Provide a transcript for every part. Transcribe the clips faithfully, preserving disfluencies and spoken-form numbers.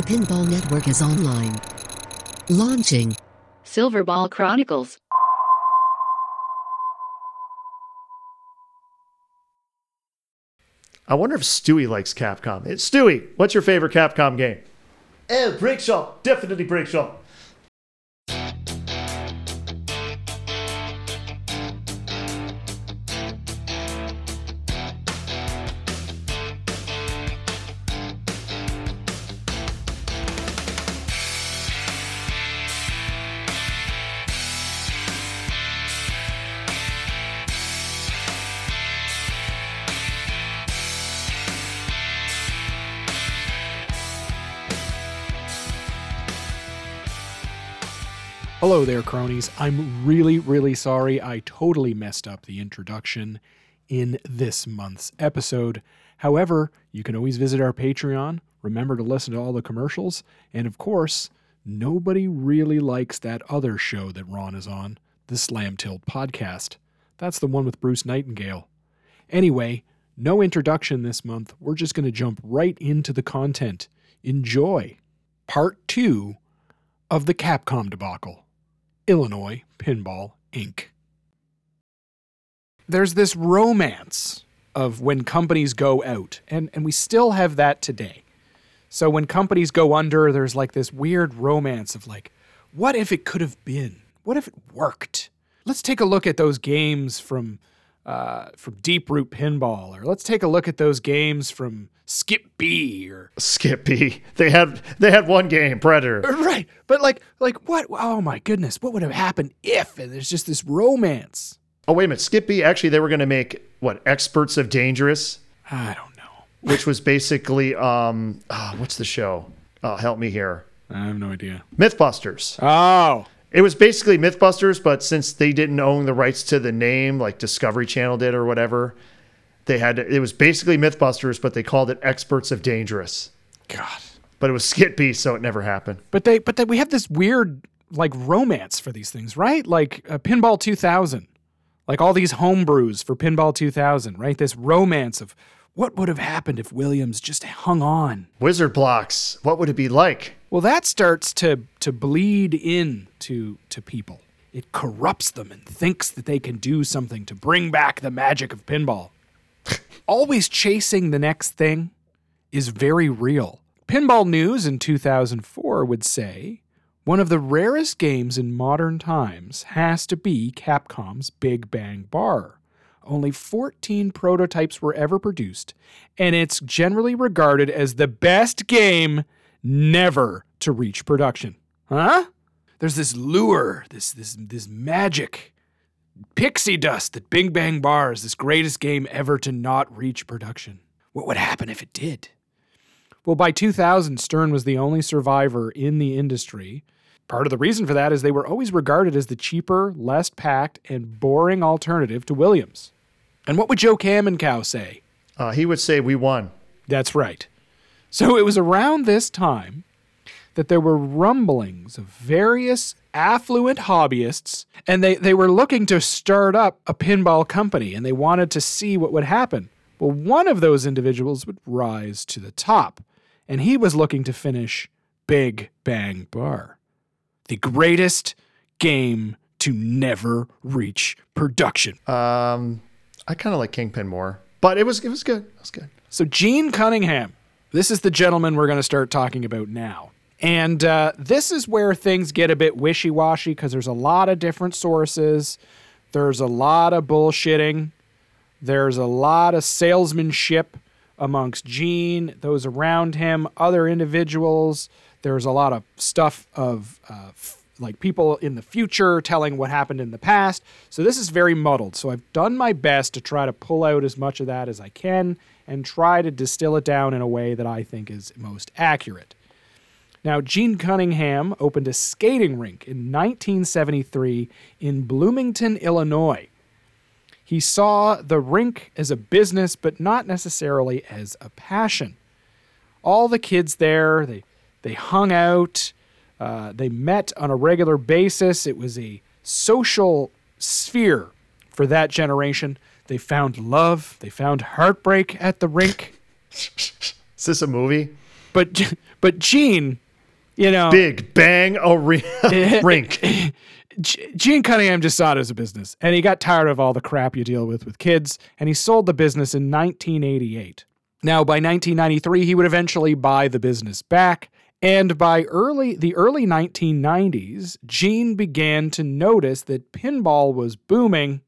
The Pinball Network is online. Launching Silverball Chronicles. I wonder if Stewie likes Capcom. It's Stewie, what's your favorite Capcom game? Oh, Breakshot. Definitely Breakshot. Hello there, cronies. I'm really, really sorry I totally messed up the introduction in this month's episode. However, you can always visit our Patreon, remember to listen to all the commercials, and of course, nobody really likes that other show that Ron is on, the Slam Tilt Podcast. That's the one with Bruce Nightingale. Anyway, no introduction this month. We're just going to jump right into the content. Enjoy part two of the Capcom debacle. Illinois Pinball, Incorporated. There's this romance of when companies go out, and, and we still have that today. So when companies go under, there's like this weird romance of like, what if it could have been? What if it worked? Let's take a look at those games from uh, from Deep Root Pinball, or let's take a look at those games from Skip B, or Skip B. They had they had one game, Predator. Right, but like like what? Oh my goodness, what would have happened if? And there's just this romance. Oh wait a minute, Skip B. Actually, they were going to make what? Experts of Dangerous. I don't know. Which was basically um, oh, what's the show? Oh, help me here. I have no idea. Mythbusters. Oh. It was basically Mythbusters, but since they didn't own the rights to the name, like Discovery Channel did or whatever, they had to, it was basically Mythbusters, but they called it Experts of Dangerous. God. But it was Skip B, so it never happened. But they, but they, we have this weird like romance for these things, right? Like uh, Pinball two thousand, like all these homebrews for Pinball two thousand, right? This romance of what would have happened if Williams just hung on. Wizard Blocks. What would it be like? Well, that starts to to bleed in to, to people. It corrupts them and thinks that they can do something to bring back the magic of pinball. Always chasing the next thing is very real. Pinball News in two thousand four would say, one of the rarest games in modern times has to be Capcom's Big Bang Bar. Only fourteen prototypes were ever produced, and it's generally regarded as the best game never to reach production. Huh? There's this lure, this this this magic, pixie dust that Big Bang Bar is this greatest game ever to not reach production. What would happen if it did? Well, by two thousand, Stern was the only survivor in the industry. Part of the reason for that is they were always regarded as the cheaper, less packed, and boring alternative to Williams. And what would Joe Kaminkow say? Uh, he would say, we won. That's right. So it was around this time that there were rumblings of various affluent hobbyists, and they, they were looking to start up a pinball company, and they wanted to see what would happen. Well, one of those individuals would rise to the top, and he was looking to finish Big Bang Bar, the greatest game to never reach production. Um, I kind of like Kingpin more, but it was it was good. It was good. So Gene Cunningham. This is the gentleman we're going to start talking about now. And uh, this is where things get a bit wishy-washy because there's a lot of different sources. There's a lot of bullshitting. There's a lot of salesmanship amongst Gene, those around him, other individuals. There's a lot of stuff of uh, f- like people in the future telling what happened in the past. So this is very muddled. So I've done my best to try to pull out as much of that as I can and try to distill it down in a way that I think is most accurate. Now, Gene Cunningham opened a skating rink in nineteen seventy-three in Bloomington, Illinois. He saw the rink as a business, but not necessarily as a passion. All the kids there, they they hung out, uh, they met on a regular basis. It was a social sphere for that generation. They found love. They found heartbreak at the rink. Is this a movie? But but Gene, you know, Big Bang Arena rink. Gene Cunningham just saw it as a business, and he got tired of all the crap you deal with with kids, and he sold the business in nineteen eighty-eight. Now, by nineteen ninety-three, he would eventually buy the business back, and by early the early nineteen nineties, Gene began to notice that pinball was booming,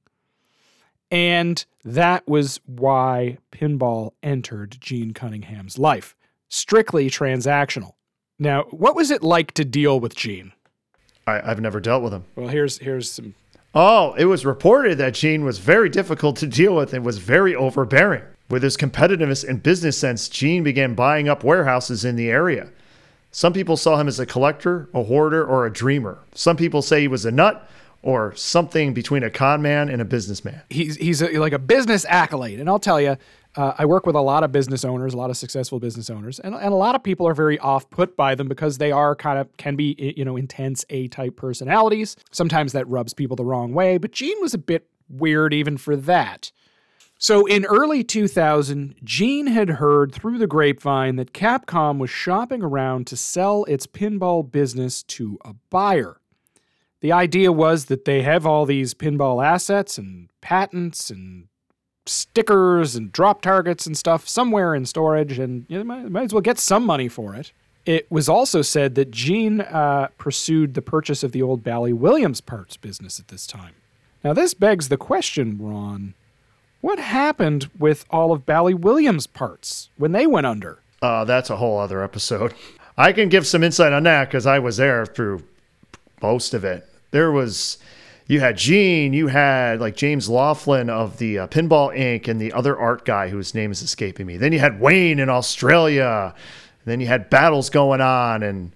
and that was why pinball entered Gene Cunningham's life. Strictly transactional. Now, what was it like to deal with Gene? I, I've never dealt with him. Well, here's here's some... Oh, it was reported that Gene was very difficult to deal with and was very overbearing. With his competitiveness and business sense, Gene began buying up warehouses in the area. Some people saw him as a collector, a hoarder, or a dreamer. Some people say he was a nut or something between a con man and a businessman. He's, he's a, like a business accolade. And I'll tell you, uh, I work with a lot of business owners, a lot of successful business owners, and, and a lot of people are very off-put by them because they are kind of, can be, you know, intense A-type personalities. Sometimes that rubs people the wrong way, but Gene was a bit weird even for that. So in early two thousand, Gene had heard through the grapevine that Capcom was shopping around to sell its pinball business to a buyer. The idea was that they have all these pinball assets and patents and stickers and drop targets and stuff somewhere in storage, and you know, might, might as well get some money for it. It was also said that Gene uh, pursued the purchase of the old Bally Williams parts business at this time. Now this begs the question, Ron, what happened with all of Bally Williams' parts when they went under? Uh, that's a whole other episode. I can give some insight on that because I was there through most of it. There was, you had Gene, you had like James Laughlin of the uh, Pinball Incorporated and the other art guy whose name is escaping me. Then you had Wayne in Australia. And then you had battles going on. And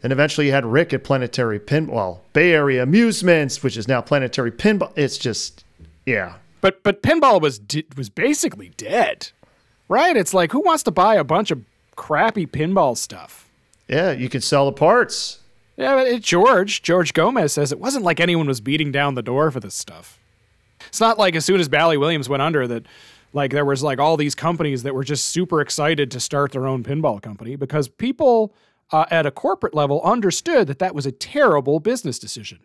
then eventually you had Rick at Planetary Pinball, well, Bay Area Amusements, which is now Planetary Pinball. It's just, yeah. But but pinball was di- was basically dead, right? It's like, who wants to buy a bunch of crappy pinball stuff? Yeah, you could sell the parts. Yeah, but it, George, George Gomez says it wasn't like anyone was beating down the door for this stuff. It's not like as soon as Bally Williams went under that, like, there was like all these companies that were just super excited to start their own pinball company because people uh, at a corporate level understood that that was a terrible business decision.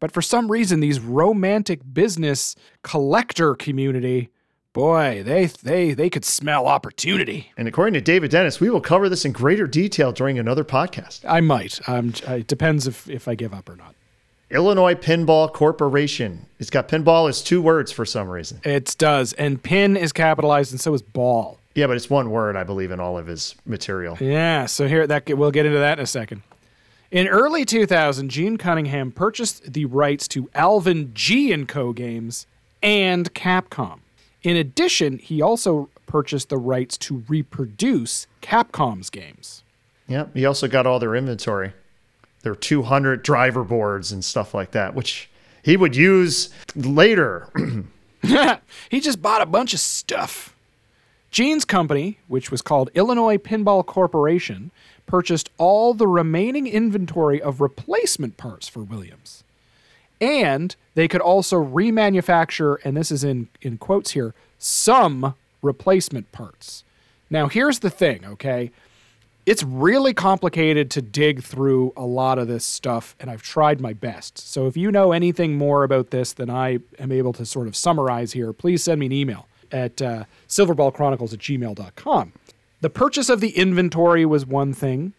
But for some reason, these romantic business collector community, boy, they they they could smell opportunity. And according to David Dennis, we will cover this in greater detail during another podcast. I might. Um, it depends if, if I give up or not. Illinois Pinball Corporation. It's got pinball as two words for some reason. It does. And pin is capitalized and so is ball. Yeah, but it's one word, I believe, in all of his material. Yeah, so here that we'll get into that in a second. In early two thousand, Gene Cunningham purchased the rights to Alvin G and Co. Games and Capcom. In addition, he also purchased the rights to reproduce Capcom's games. Yeah, he also got all their inventory, their two hundred driver boards and stuff like that, which he would use later. He just bought a bunch of stuff. Gene's company, which was called Illinois Pinball Corporation, purchased all the remaining inventory of replacement parts for Williams. And they could also remanufacture, and this is in, in quotes here, some replacement parts. Now, here's the thing, okay? It's really complicated to dig through a lot of this stuff, and I've tried my best. So if you know anything more about this than I am able to sort of summarize here, please send me an email at uh, silverball chronicles at gmail dot com. The purchase of the inventory was one thing.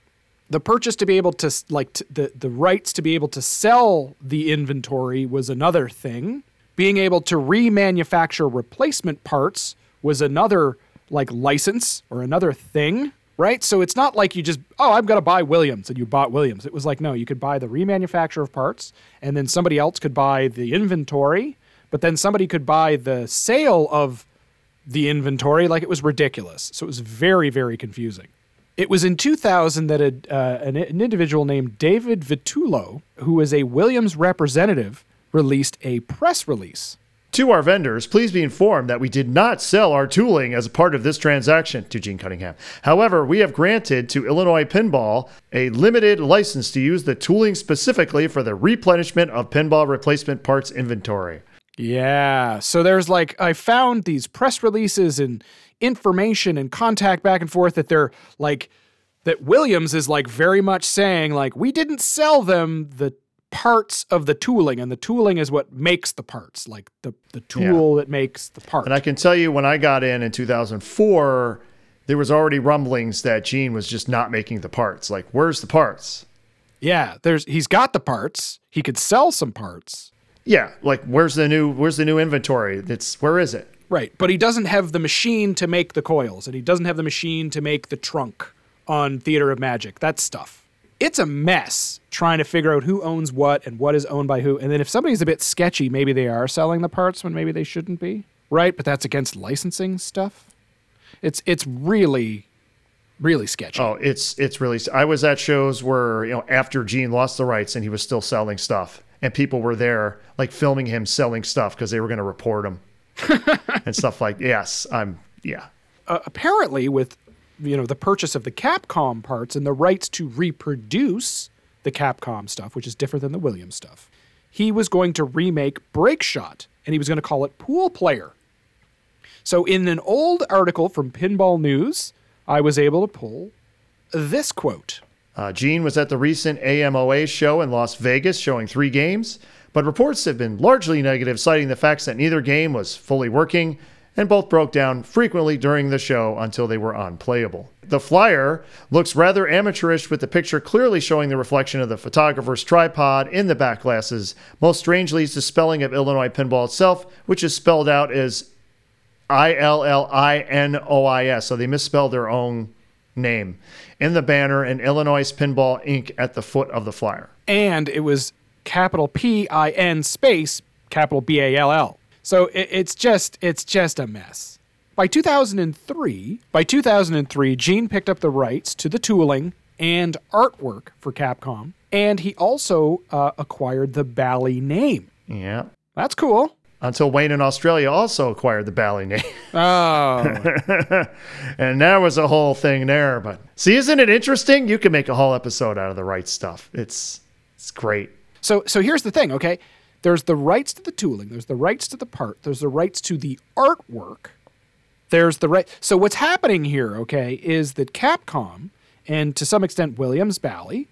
The purchase to be able to, like, t- the, the rights to be able to sell the inventory was another thing. Being able to remanufacture replacement parts was another, like, license or another thing, right? So it's not like you just, oh, I've got to buy Williams, and you bought Williams. It was like, no, you could buy the remanufacture of parts, and then somebody else could buy the inventory, but then somebody could buy the sale of the inventory. Like, it was ridiculous. So it was very, very confusing. It was in two thousand that a, uh, an, an individual named David Vitullo, who was a Williams representative, released a press release. To our vendors, please be informed that we did not sell our tooling as a part of this transaction to Gene Cunningham. However, we have granted to Illinois Pinball a limited license to use the tooling specifically for the replenishment of pinball replacement parts inventory. Yeah, so there's like, I found these press releases and information and contact back and forth that they're like that Williams is like very much saying like, we didn't sell them the parts of the tooling, and the tooling is what makes the parts, like the, the tool yeah. that makes the part. And I can tell you when I got in in two thousand four, there was already rumblings that Gene was just not making the parts. Like, where's the parts? Yeah, there's he's got the parts. He could sell some parts. Yeah, like where's the new where's the new inventory? That's where is it? Right, but he doesn't have the machine to make the coils, and he doesn't have the machine to make the trunk on Theater of Magic. That stuff. It's a mess trying to figure out who owns what and what is owned by who. And then if somebody's a bit sketchy, maybe they are selling the parts when maybe they shouldn't be. Right, but that's against licensing stuff. It's it's really, really sketchy. Oh, it's it's really. I was at shows where, you know, after Gene lost the rights and he was still selling stuff, and people were there like filming him selling stuff because they were going to report him and stuff like. Yes, I'm. Yeah. Uh, apparently, with you know the purchase of the Capcom parts and the rights to reproduce the Capcom stuff, which is different than the Williams stuff, he was going to remake Breakshot, and he was going to call it Pool Player. So in an old article from Pinball News, I was able to pull this quote. Uh, Gene was at the recent A M O A show in Las Vegas showing three games, but reports have been largely negative, citing the facts that neither game was fully working and both broke down frequently during the show until they were unplayable. The flyer looks rather amateurish, with the picture clearly showing the reflection of the photographer's tripod in the back glasses. Most strangely is the spelling of Illinois Pinball itself, which is spelled out as I L L I N O I S, so they misspelled their own name, in the banner, and Illinois Pinball Incorporated at the foot of the flyer. And it was capital P I N space capital B A L L. So it, it's just it's just a mess. By two thousand three, by two thousand three, Gene picked up the rights to the tooling and artwork for Capcom, and he also uh, acquired the Bally name. Yeah. That's cool. Until Wayne in Australia also acquired the Bally name. Oh. And that was a whole thing there. But see, isn't it interesting? You can make a whole episode out of the right stuff. It's it's great. So so here's the thing, okay? There's the rights to the tooling. There's the rights to the part. There's the rights to the artwork. There's the right. So what's happening here, okay, is that Capcom, and to some extent Williams, Bally,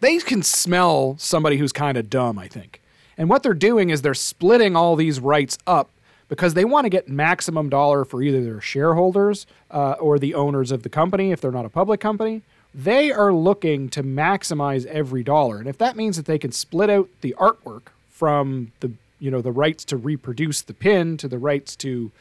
they can smell somebody who's kind of dumb, I think. And what they're doing is they're splitting all these rights up because they want to get maximum dollar for either their shareholders uh, or the owners of the company if they're not a public company. They are looking to maximize every dollar. And if that means that they can split out the artwork from the, you know, the rights to reproduce the pin to the rights to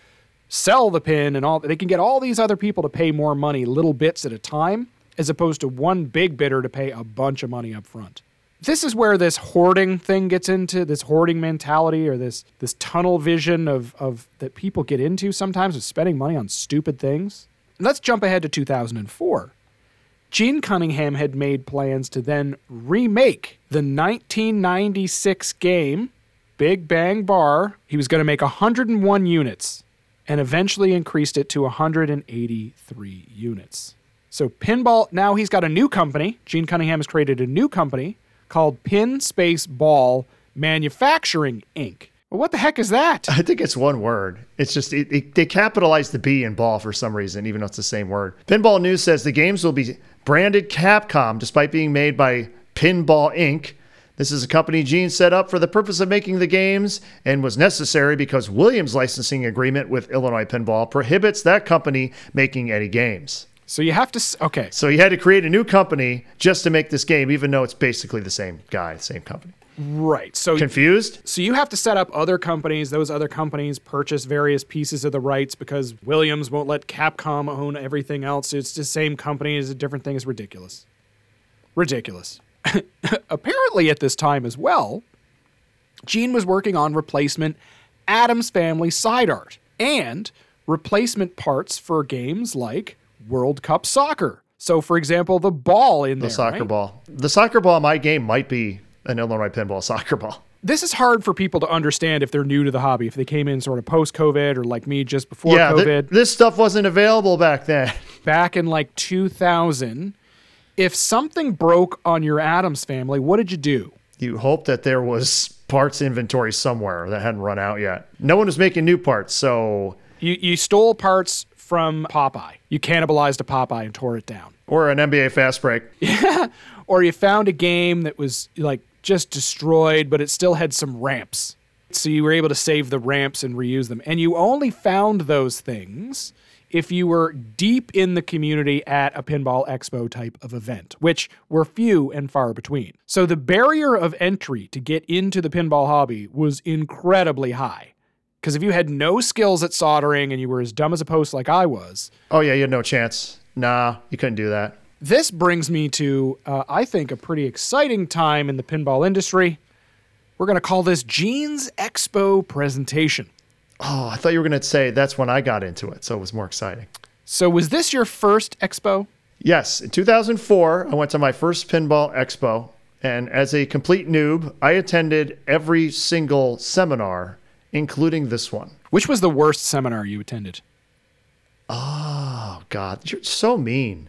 sell the pin and all, they can get all these other people to pay more money little bits at a time as opposed to one big bidder to pay a bunch of money up front. This is where this hoarding thing gets into, this hoarding mentality or this this tunnel vision of of that people get into sometimes of spending money on stupid things. And let's jump ahead to two thousand four. Gene Cunningham had made plans to then remake the nineteen ninety-six game, Big Bang Bar. He was going to make one hundred one units and eventually increased it to one hundred eighty-three units. So Pinball, now he's got a new company. Gene Cunningham has created a new company called Pin Space Ball Manufacturing, Incorporated. Well, what the heck is that? I think it's one word. It's just, it, it, they capitalized the B in ball for some reason, even though it's the same word. Pinball News says the games will be branded Capcom despite being made by Pinball Incorporated. This is a company Gene set up for the purpose of making the games and was necessary because Williams' licensing agreement with Illinois Pinball prohibits that company making any games. So you have to, okay. So you had to create a new company just to make this game, even though it's basically the same guy, same company. Right. So confused? So you have to set up other companies. Those other companies purchase various pieces of the rights because Williams won't let Capcom own everything else. It's the same company. It's a different thing. It's ridiculous. Ridiculous. Apparently at this time as well, Gene was working on replacement Addams Family side art and replacement parts for games like World Cup Soccer. So, for example, the ball in the there, the soccer right? ball. The soccer ball in my game might be an Illinois Pinball soccer ball. This is hard for people to understand if they're new to the hobby, if they came in sort of post-COVID or like me just before yeah, COVID. Th- this stuff wasn't available back then. Back in like two thousand, if something broke on your Addams Family, what did you do? You hoped that there was parts inventory somewhere that hadn't run out yet. No one was making new parts, so... You, you stole parts... from Popeye. You cannibalized a Popeye and tore it down. Or an N B A fast break. Yeah. Or you found a game that was like just destroyed, but it still had some ramps. So you were able to save the ramps and reuse them. And you only found those things if you were deep in the community at a pinball expo type of event, which were few and far between. So the barrier of entry to get into the pinball hobby was incredibly high. Because if you had no skills at soldering and you were as dumb as a post like I was... Oh yeah, you had no chance. Nah, you couldn't do that. This brings me to, uh, I think, a pretty exciting time in the pinball industry. We're going to call this Gene's Expo Presentation. Oh, I thought you were going to say that's when I got into it, so it was more exciting. So was this your first expo? Yes. In two thousand four, I went to my first pinball expo, and as a complete noob, I attended every single seminar, including this one. Which was the worst seminar you attended? Oh, God. You're so mean.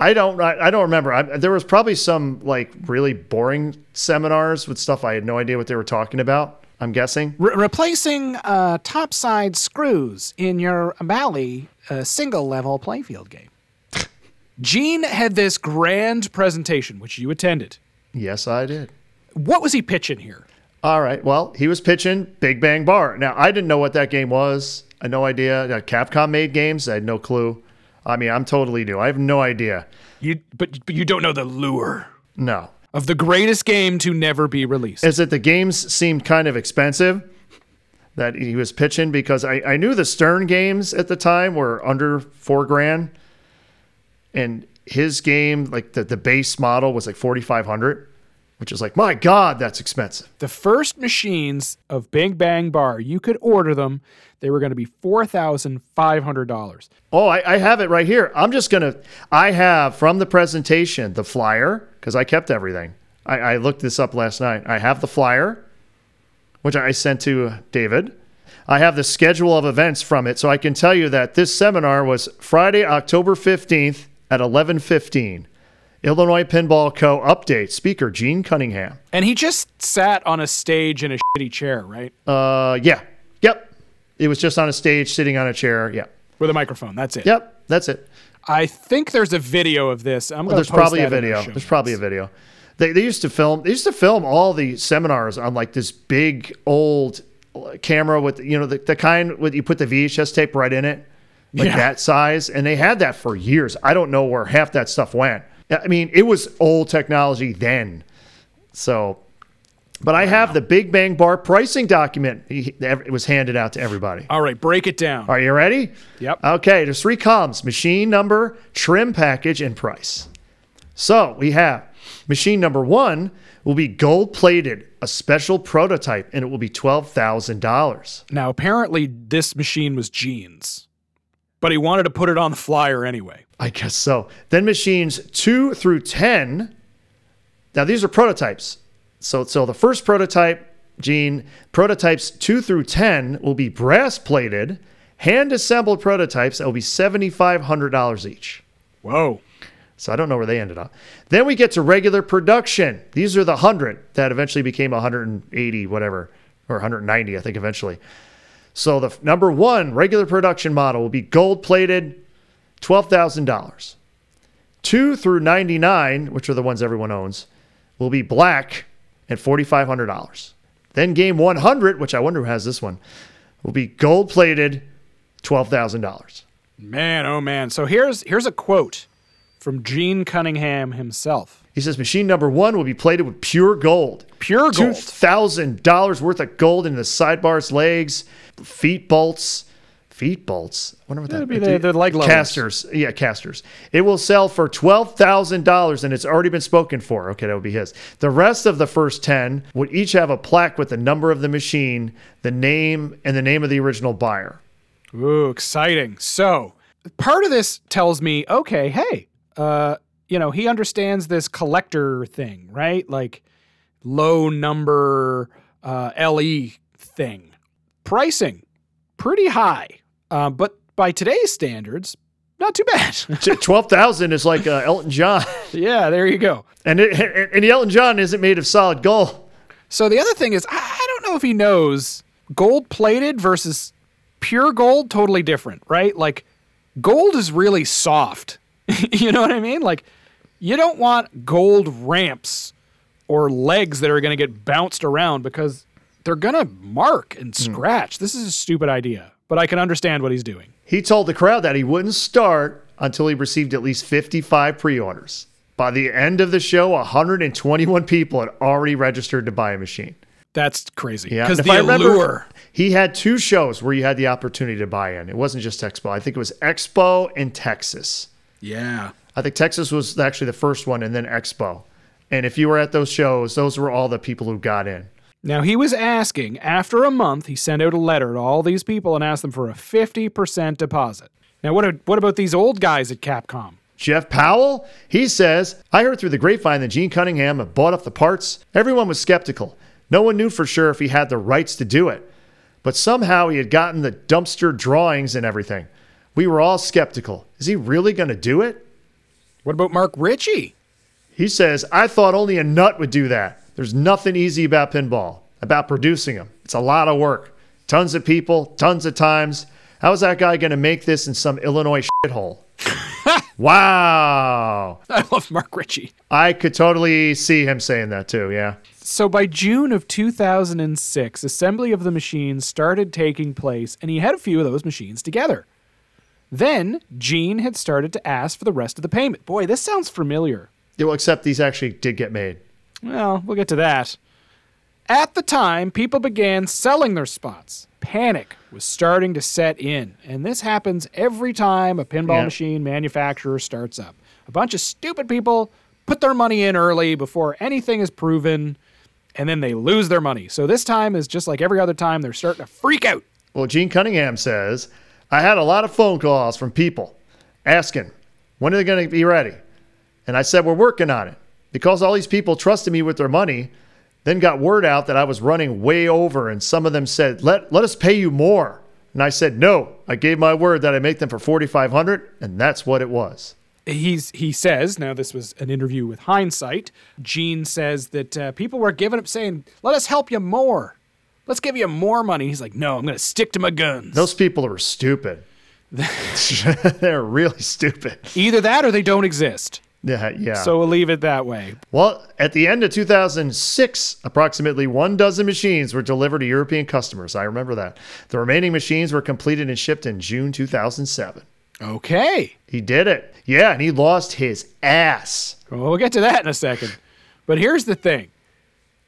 I don't I don't remember. I, there was probably some like really boring seminars with stuff I had no idea what they were talking about. I'm guessing. Re- replacing uh, topside screws in your Bally uh, single-level playfield game. Gene had this grand presentation, which you attended. Yes, I did. What was he pitching here? All right. Well, he was pitching Big Bang Bar. Now, I didn't know what that game was. I had no idea. Capcom made games. I had no clue. I mean, I'm totally new. I have no idea. You, but, but you don't know the lure. No. Of the greatest game to never be released. Is that the games seemed kind of expensive that he was pitching, because I, I knew the Stern games at the time were under four grand. And his game, like the, the base model was like forty-five hundred, which is like, my God, that's expensive. The first machines of Big Bang Bar, you could order them. They were going to be four thousand five hundred dollars. Oh, I, I have it right here. I'm just going to, I have from the presentation, the flyer, because I kept everything. I, I looked this up last night. I have the flyer, which I sent to David. I have the schedule of events from it, so I can tell you that this seminar was Friday, October fifteenth at eleven fifteen. Illinois Pinball Co. Update, speaker Gene Cunningham. And he just sat on a stage in a shitty chair, right? Uh, yeah. Yep. It was just on a stage sitting on a chair, yeah. With a microphone, that's it. Yep, that's it. I think there's a video of this. I'm going oh, to post probably that a video. The show there's probably a video. They they used to film. They used to film all the seminars on like this big old camera with, you know, the, the kind with you put the V H S tape right in it, like yeah. that size. And they had that for years. I don't know where half that stuff went. I mean, it was old technology then. So, but I wow. have the Big Bang Bar pricing document. It was handed out to everybody. All right, break it down. Are you ready? Yep. Okay, there's three columns: machine number, trim package, and price. So we have machine number one will be gold-plated, a special prototype, and it will be twelve thousand dollars. Now, apparently this machine was Gene's, but he wanted to put it on the flyer anyway. I guess so. Then machines two through ten. Now, these are prototypes. So so the first prototype, Gene, prototypes two through ten will be brass-plated, hand-assembled prototypes that will be seven thousand five hundred dollars each. Whoa. So I don't know where they ended up. Then we get to regular production. These are the one hundred that eventually became one hundred eighty, whatever, or one hundred ninety, I think, eventually. So the number one regular production model will be gold-plated, twelve thousand dollars. two through ninety-nine, which are the ones everyone owns, will be black, at four thousand five hundred dollars. Then game one hundred, which I wonder who has this one, will be gold-plated, twelve thousand dollars. Man, oh man. So here's here's a quote from Gene Cunningham himself. He says, machine number one will be plated with pure gold. Pure gold. two thousand dollars worth of gold in the sidebars, legs, feet bolts. Feet bolts? I wonder what that is. They're, they're leg levers. Casters. Yeah, casters. It will sell for twelve thousand dollars, and it's already been spoken for. Okay, that would be his. The rest of the first ten would each have a plaque with the number of the machine, the name, and the name of the original buyer. Ooh, exciting. So part of this tells me, okay, hey, uh, you know, he understands this collector thing, right? Like low number uh, L E thing. Pricing, pretty high. Uh, but by today's standards, not too bad. twelve thousand is like uh, Elton John. Yeah, there you go. And, it, and the Elton John isn't made of solid gold. So the other thing is, I don't know if he knows gold plated versus pure gold, totally different, right? Like gold is really soft. You know what I mean? Like, you don't want gold ramps or legs that are going to get bounced around because they're going to mark and scratch. Mm. This is a stupid idea, but I can understand what he's doing. He told the crowd that he wouldn't start until he received at least fifty-five pre-orders. By the end of the show, one hundred twenty-one people had already registered to buy a machine. That's crazy. Yeah, because the I allure. Remember, he had two shows where you had the opportunity to buy in. It wasn't just Expo. I think it was Expo and Texas. Yeah. I think Texas was actually the first one, and then Expo. And if you were at those shows, those were all the people who got in. Now, he was asking, after a month, he sent out a letter to all these people and asked them for a fifty percent deposit. Now, what, what about these old guys at Capcom? Jeff Powell, he says, I heard through the grapevine that Gene Cunningham had bought up the parts. Everyone was skeptical. No one knew for sure if he had the rights to do it. But somehow he had gotten the dumpster drawings and everything. We were all skeptical. Is he really going to do it? What about Mark Ritchie? He says, I thought only a nut would do that. There's nothing easy about pinball, about producing them. It's a lot of work. Tons of people, tons of times. How is that guy going to make this in some Illinois shithole? Wow. I love Mark Ritchie. I could totally see him saying that too, yeah. So by June of two thousand six, assembly of the machines started taking place, and he had a few of those machines together. Then Gene had started to ask for the rest of the payment. Boy, this sounds familiar. Yeah, well, except these actually did get made. Well, we'll get to that. At the time, people began selling their spots. Panic was starting to set in, and this happens every time a pinball yeah. machine manufacturer starts up. A bunch of stupid people put their money in early before anything is proven, and then they lose their money. So this time is just like every other time, they're starting to freak out. Well, Gene Cunningham says, I had a lot of phone calls from people asking, when are they going to be ready? And I said, we're working on it. Because all these people trusted me with their money, then got word out that I was running way over, and some of them said, let let us pay you more. And I said, no, I gave my word that I'd make them for forty-five hundred dollars, and that's what it was. He's, he says, now this was an interview with Hindsight, Gene says that uh, people were giving up saying, let us help you more. Let's give you more money. He's like, no, I'm going to stick to my guns. Those people are stupid. They're really stupid. Either that or they don't exist. Yeah, yeah. So we'll leave it that way. Well, at the end of two thousand six, approximately one dozen machines were delivered to European customers. I remember that. The remaining machines were completed and shipped in June two thousand seven. Okay. He did it. Yeah, and he lost his ass. Well, we'll get to that in a second. But here's the thing.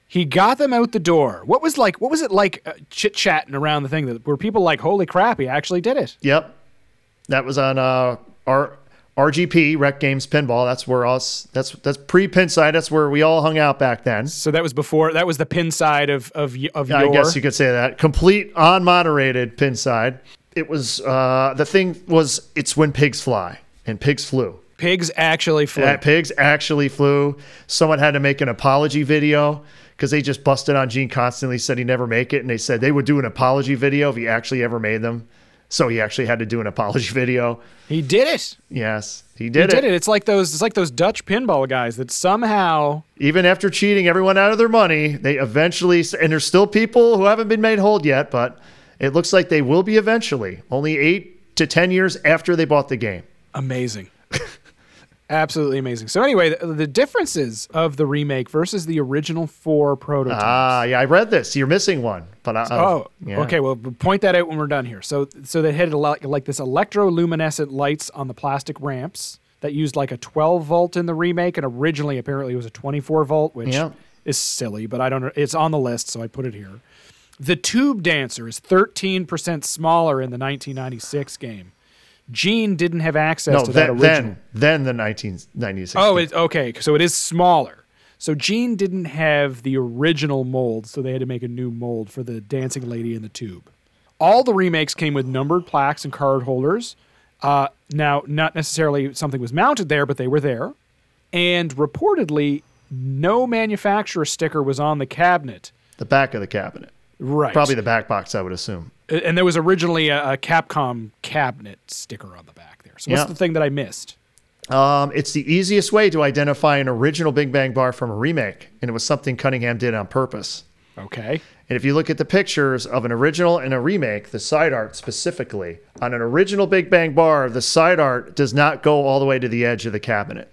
He got them out the door. What was like? What was it like uh, chit-chatting around the thing? That, were people like, holy crap, he actually did it? Yep. That was on uh, our... R G P, Rec Games Pinball. That's where us. That's that's pre-Pinside. That's where we all hung out back then. So that was before. That was the Pinside of of of your. I guess you could say that. Complete unmoderated Pinside. It was uh, the thing was. It's when pigs fly and pigs flew. Pigs actually flew. Yeah, pigs actually flew. Someone had to make an apology video because they just busted on Gene constantly. Said he never make it, and they said they would do an apology video if he actually ever made them. So he actually had to do an apology video. He did it. Yes, he did he it. He did it. It's like those it's like those Dutch pinball guys that somehow... Even after cheating everyone out of their money, they eventually... And there's still people who haven't been made whole yet, but it looks like they will be eventually. Only eight to ten years after they bought the game. Amazing. Absolutely amazing. So anyway, the, the differences of the remake versus the original four prototypes. Ah, yeah, I read this. You're missing one, but I, oh, yeah. Okay. Well, point that out when we're done here. So, so they had a lot, like this electroluminescent lights on the plastic ramps that used like a twelve volt in the remake, and originally apparently it was a twenty-four volt, which yeah. is silly, but I don't know. It's on the list, so I put it here. The Tube Dancer is thirteen percent smaller in the nineteen ninety-six game. Gene didn't have access no, to then, that original. Then, then the nineteen ninety-six. Oh, it, okay. So it is smaller. So Gene didn't have the original mold, so they had to make a new mold for the dancing lady in the tube. All the remakes came with numbered plaques and card holders. Uh, now, not necessarily something was mounted there, but they were there. And reportedly, no manufacturer sticker was on the cabinet. The back of the cabinet. Right. Probably the back box, I would assume. And there was originally a, a Capcom cabinet sticker on the back there. So what's yeah. the thing that I missed? Um, it's the easiest way to identify an original Big Bang Bar from a remake, and it was something Cunningham did on purpose. Okay. And if you look at the pictures of an original and a remake, the side art specifically, on an original Big Bang Bar, the side art does not go all the way to the edge of the cabinet,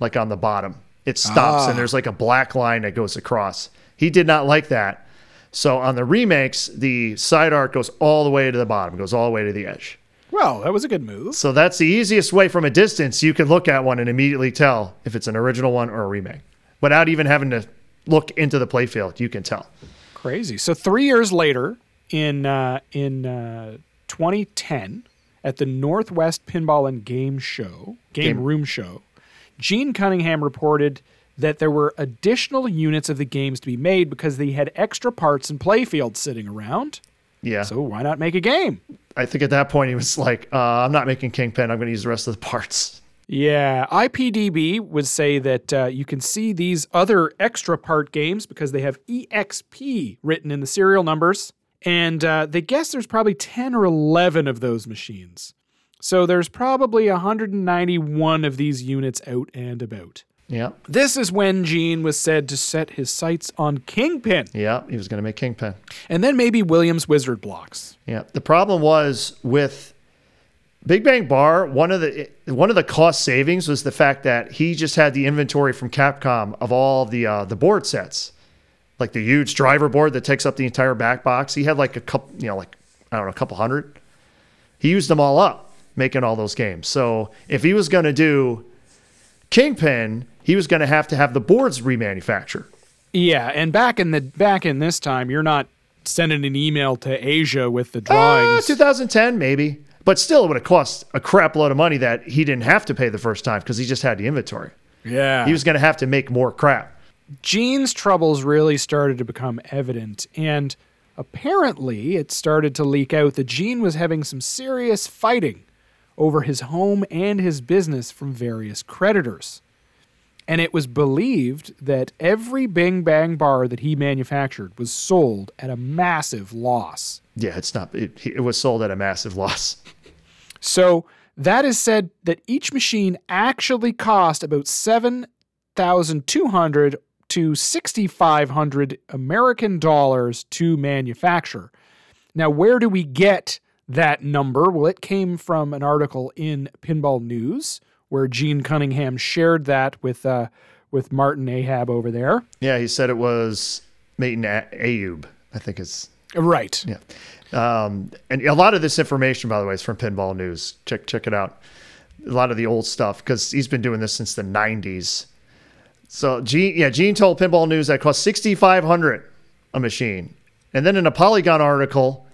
like on the bottom. It stops, ah. and there's like a black line that goes across. He did not like that. So on the remakes, the side art goes all the way to the bottom, goes all the way to the edge. Well, that was a good move. So that's the easiest way from a distance. You can look at one and immediately tell if it's an original one or a remake without even having to look into the playfield. You can tell. Crazy. So three years later, in uh, in uh, twenty ten, at the Northwest Pinball and Game Show, Game, Game Room Show, Gene Cunningham reported that there were additional units of the games to be made because they had extra parts and playfields sitting around. Yeah. So why not make a game? I think at that point he was like, uh, I'm not making Kingpin. I'm going to use the rest of the parts. Yeah. I P D B would say that uh, you can see these other extra part games because they have E X P written in the serial numbers. And uh, they guess there's probably ten or eleven of those machines. So there's probably one hundred ninety-one of these units out and about. Yeah. This is when Gene was said to set his sights on Kingpin. Yeah, he was going to make Kingpin. And then maybe Williams Wizard Blocks. Yeah. The problem was with Big Bang Bar, one of the one of the cost savings was the fact that he just had the inventory from Capcom of all the uh, the board sets. Like the huge driver board that takes up the entire back box. He had like a couple, you know, like I don't know, a couple hundred. He used them all up making all those games. So, if he was going to do Kingpin, he was going to have to have the boards remanufactured. Yeah, and back in the back in this time, you're not sending an email to Asia with the drawings. Uh, two thousand ten, maybe. But still, it would have cost a crap load of money that he didn't have to pay the first time because he just had the inventory. Yeah. He was going to have to make more crap. Gene's troubles really started to become evident, and apparently it started to leak out that Gene was having some serious fighting over his home and his business from various creditors. And it was believed that every Big Bang Bar that he manufactured was sold at a massive loss. Yeah, it's not. It, it was sold at a massive loss. So that is said that each machine actually cost about seven thousand two hundred to six thousand five hundred American dollars to manufacture. Now, where do we get that number? Well, it came from an article in Pinball News, where Gene Cunningham shared that with uh, with Martin Ahab over there. Yeah, he said it was Matin Ayub, I think it's... Right. Yeah. Um, and a lot of this information, by the way, is from Pinball News. Check check it out. A lot of the old stuff, because he's been doing this since the nineties. So, Gene, yeah, Gene told Pinball News that it cost six thousand five hundred dollars a machine. And then in a Polygon article,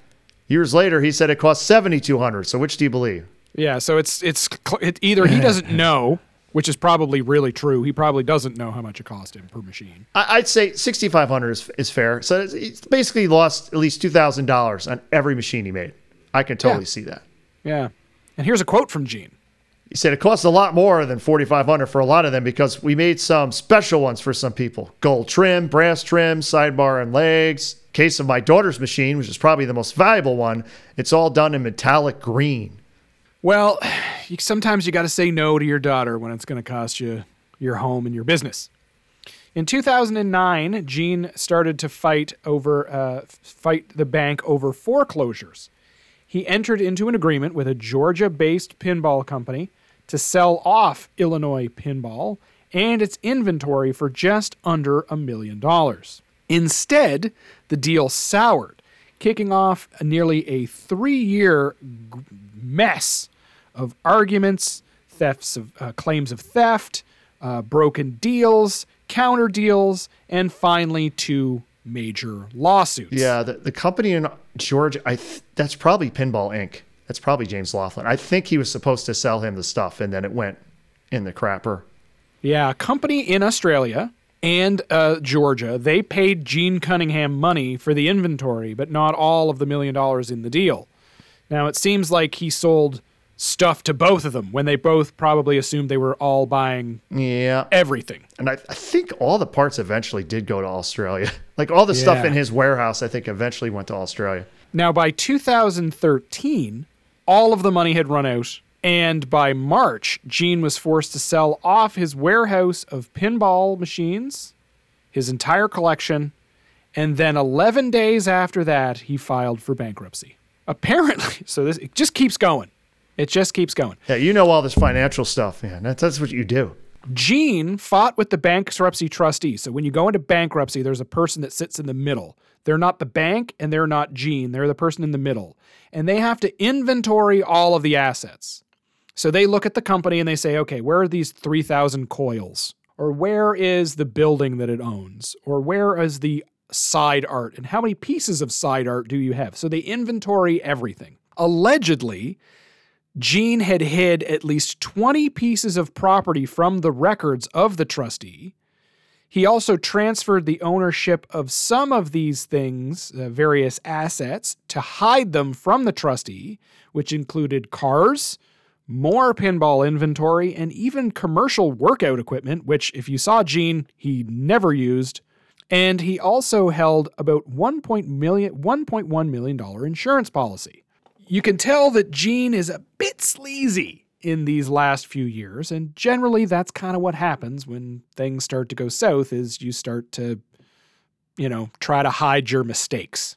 years later, he said it cost seven thousand two hundred dollars. So which do you believe? Yeah, so it's it's it either he doesn't know, which is probably really true. He probably doesn't know how much it cost him per machine. I'd say six thousand five hundred dollars is, is fair. So he's basically lost at least two thousand dollars on every machine he made. I can totally yeah. see that. Yeah. And here's a quote from Gene. He said, it costs a lot more than four thousand five hundred dollars for a lot of them because we made some special ones for some people. Gold trim, brass trim, sidebar and legs. Case of my daughter's machine, which is probably the most valuable one, it's all done in metallic green. Well, you, sometimes you got to say no to your daughter when it's going to cost you your home and your business. In two thousand nine, Gene started to fight over uh, fight the bank over foreclosures. He entered into an agreement with a Georgia-based pinball company to sell off Illinois Pinball and its inventory for just under a million dollars. Instead, the deal soured, kicking off nearly a three-year g- mess of arguments, thefts of uh, claims of theft, uh, broken deals, counter deals, and finally two major lawsuits. Yeah, the, the company in Georgia, I th- that's probably Pinball Incorporated. That's probably James Laughlin. I think he was supposed to sell him the stuff, and then it went in the crapper. Yeah, a company in Australia and uh, Georgia, they paid Gene Cunningham money for the inventory, but not all of the million dollars in the deal. Now, it seems like he sold stuff to both of them when they both probably assumed they were all buying yeah. everything. And I, I think all the parts eventually did go to Australia. Like all the yeah. stuff in his warehouse, I think, eventually went to Australia. Now, by two thousand thirteen, all of the money had run out. And by March, Gene was forced to sell off his warehouse of pinball machines, his entire collection, And then eleven days after that, he filed for bankruptcy. Apparently. So this it just keeps going. It just keeps going. Yeah, you know all this financial stuff, man. That's, that's what you do. Gene fought with the bankruptcy trustee. So when you go into bankruptcy, there's a person that sits in the middle. They're not the bank and they're not Gene. They're the person in the middle. And they have to inventory all of the assets. So they look at the company and they say, okay, where are these three thousand coils? Or where is the building that it owns? Or where is the side art? And how many pieces of side art do you have? So they inventory everything. Allegedly, Gene had hid at least twenty pieces of property from the records of the trustee. He also transferred the ownership of some of these things, uh, various assets, to hide them from the trustee, which included cars, more pinball inventory, and even commercial workout equipment, which, if you saw Gene, he never used. And he also held about one point one million dollars insurance policy. You can tell that Gene is a bit sleazy in these last few years, and generally that's kind of what happens when things start to go south, is you start to, you know, try to hide your mistakes.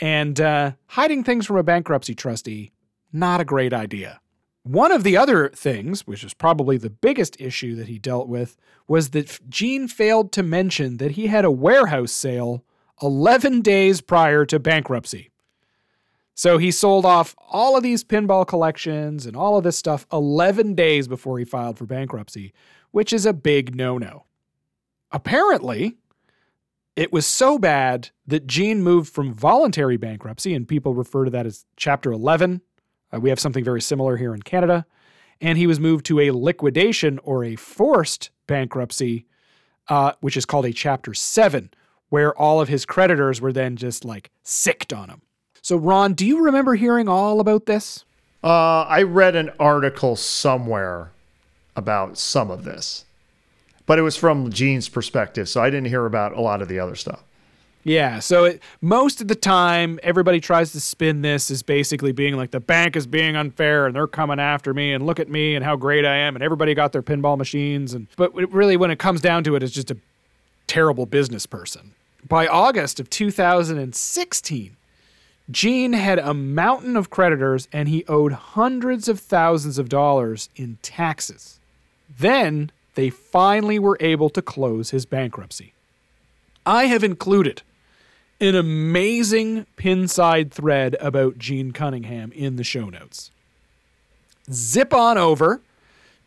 And uh, hiding things from a bankruptcy trustee, not a great idea. One of the other things, which was probably the biggest issue that he dealt with, was that Gene failed to mention that he had a warehouse sale eleven days prior to bankruptcy. So he sold off all of these pinball collections and all of this stuff eleven days before he filed for bankruptcy, which is a big no-no. Apparently, it was so bad that Gene moved from voluntary bankruptcy, and people refer to that as Chapter eleven. Uh, we have something very similar here in Canada. And he was moved to a liquidation or a forced bankruptcy, uh, which is called a Chapter seven, where all of his creditors were then just like sicked on him. So, Ron, do you remember hearing all about this? Uh, I read an article somewhere about some of this, but it was from Gene's perspective, so I didn't hear about a lot of the other stuff. Yeah, so it, most of the time, everybody tries to spin this as basically being like, the bank is being unfair, and they're coming after me, and look at me, and how great I am, and everybody got their pinball machines. And But it really, when it comes down to it, it's just a terrible business person. By August of two thousand sixteen, Gene had a mountain of creditors, and he owed hundreds of thousands of dollars in taxes. Then, they finally were able to close his bankruptcy. I have included an amazing Pinside thread about Gene Cunningham in the show notes. Zip on over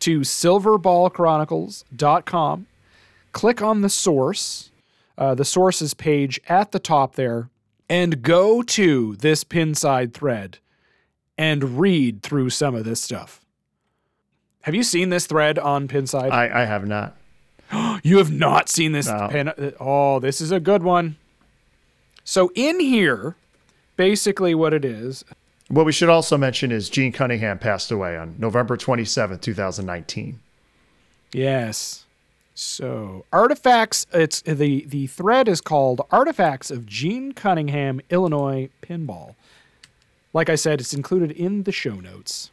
to silverball chronicles dot com. Click on the source, uh, the sources page at the top there, and go to this Pinside thread and read through some of this stuff. Have you seen this thread on Pinside? I, I have not. You have not seen this? No. Pin- oh, this is a good one. So in here, basically what it is. What we should also mention is Gene Cunningham passed away on November twenty-seventh, twenty nineteen. Yes. So artifacts, it's the, the thread is called Artifacts of Gene Cunningham, Illinois Pinball. Like I said, it's included in the show notes.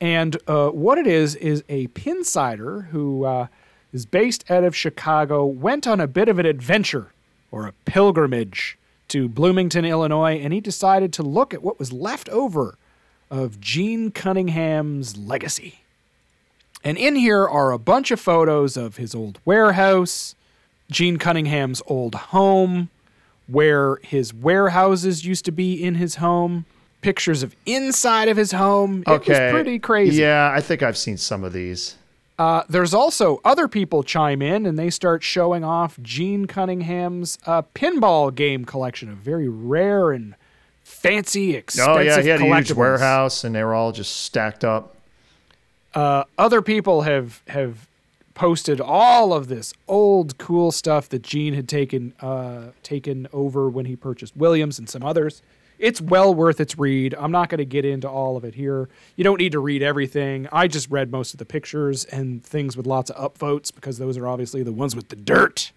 And uh, what it is is a Pinsider who... Uh, is based out of Chicago, went on a bit of an adventure or a pilgrimage to Bloomington, Illinois, and he decided to look at what was left over of Gene Cunningham's legacy. And in here are a bunch of photos of his old warehouse, Gene Cunningham's old home, where his warehouses used to be in his home, pictures of inside of his home. Okay. It was pretty crazy. Yeah, I think I've seen some of these. Uh, there's also other people chime in, and they start showing off Gene Cunningham's uh, pinball game collection, a very rare and fancy, expensive collectibles. Oh, yeah, he had a huge warehouse, and they were all just stacked up. Uh, other people have have posted all of this old, cool stuff that Gene had taken uh, taken over when he purchased Williams and some others. It's well worth its read. I'm not going to get into all of it here. You don't need to read everything. I just read most of the pictures and things with lots of upvotes because those are obviously the ones with the dirt.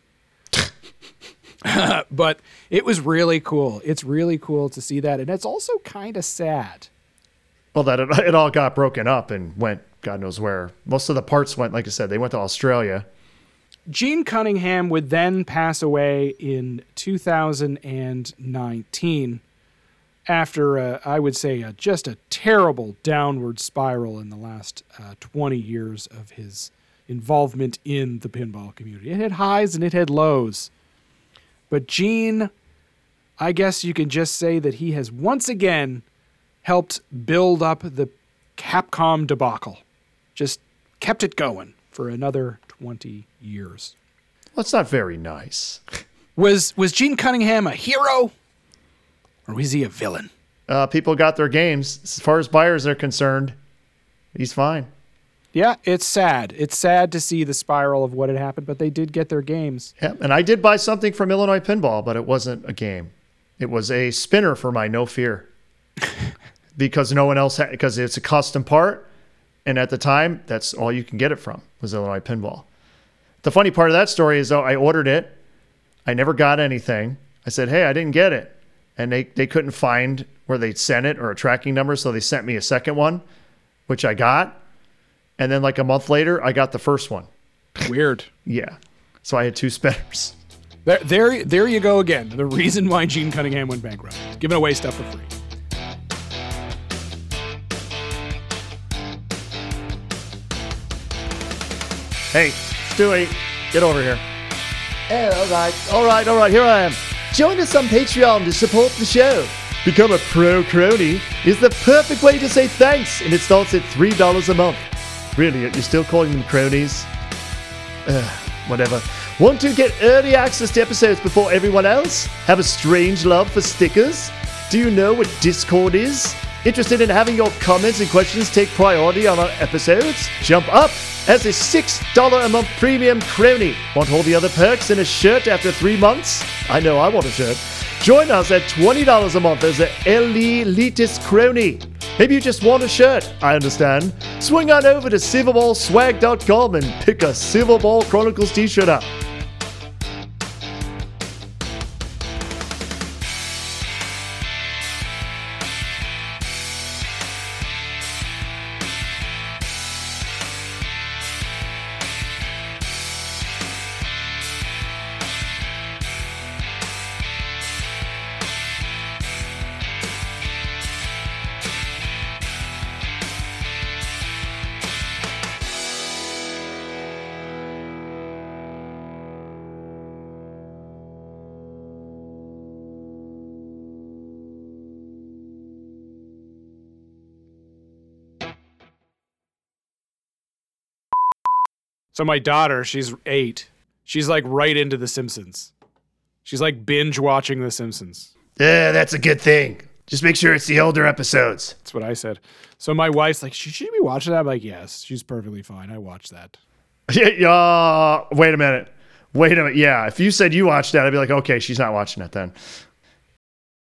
But it was really cool. It's really cool to see that. And it's also kind of sad. Well, that it, it all got broken up and went God knows where. Most of the parts went, like I said, they went to Australia. Gene Cunningham would then pass away in two thousand nineteen after, a, I would say, a, just a terrible downward spiral in the last uh, twenty years of his involvement in the pinball community. It had highs and it had lows. But Gene, I guess you can just say that he has once again helped build up the Capcom debacle. Just kept it going for another twenty years. Well, that's not very nice. Was was Gene Cunningham a hero or was he a villain? Uh, people got their games. As far as buyers are concerned, he's fine. Yeah, it's sad. It's sad to see the spiral of what had happened, but they did get their games. Yeah, and I did buy something from Illinois Pinball, but it wasn't a game. It was a spinner for my No Fear because no one else had, because it's a custom part. And at the time, that's all you can get it from was Illinois Pinball. The funny part of that story is, though, I ordered it. I never got anything. I said, hey, I didn't get it. And they, they couldn't find where they'd sent it or a tracking number, so they sent me a second one, which I got. And then like a month later, I got the first one. Weird. Yeah. So I had two spinners. There, there, there you go again. The reason why Gene Cunningham went bankrupt. Giving away stuff for free. Hey, Stewie, get over here. Hey, all right, all right, all right, here I am. Join us on Patreon to support the show. Become a pro crony is the perfect way to say thanks, and it starts at three dollars a month. Really, you're still calling them cronies? Uh, whatever. Want to get early access to episodes before everyone else? Have a strange love for stickers? Do you know what Discord is? Interested in having your comments and questions take priority on our episodes? Jump up as a six dollars a month premium crony. Want all the other perks and a shirt after three months? I know I want a shirt. Join us at twenty dollars a month as an elitist crony. Maybe you just want a shirt, I understand. Swing on over to silverball swag dot com and pick a Silverball Chronicles t-shirt up. So my daughter, she's eight. She's like right into The Simpsons. She's like binge watching The Simpsons. Yeah, that's a good thing. Just make sure it's the older episodes. That's what I said. So my wife's like, should she be watching that? I'm like, yes, she's perfectly fine. I watched that. Yeah. Uh, wait a minute. Wait a minute. Yeah. If you said you watched that, I'd be like, okay, she's not watching it then.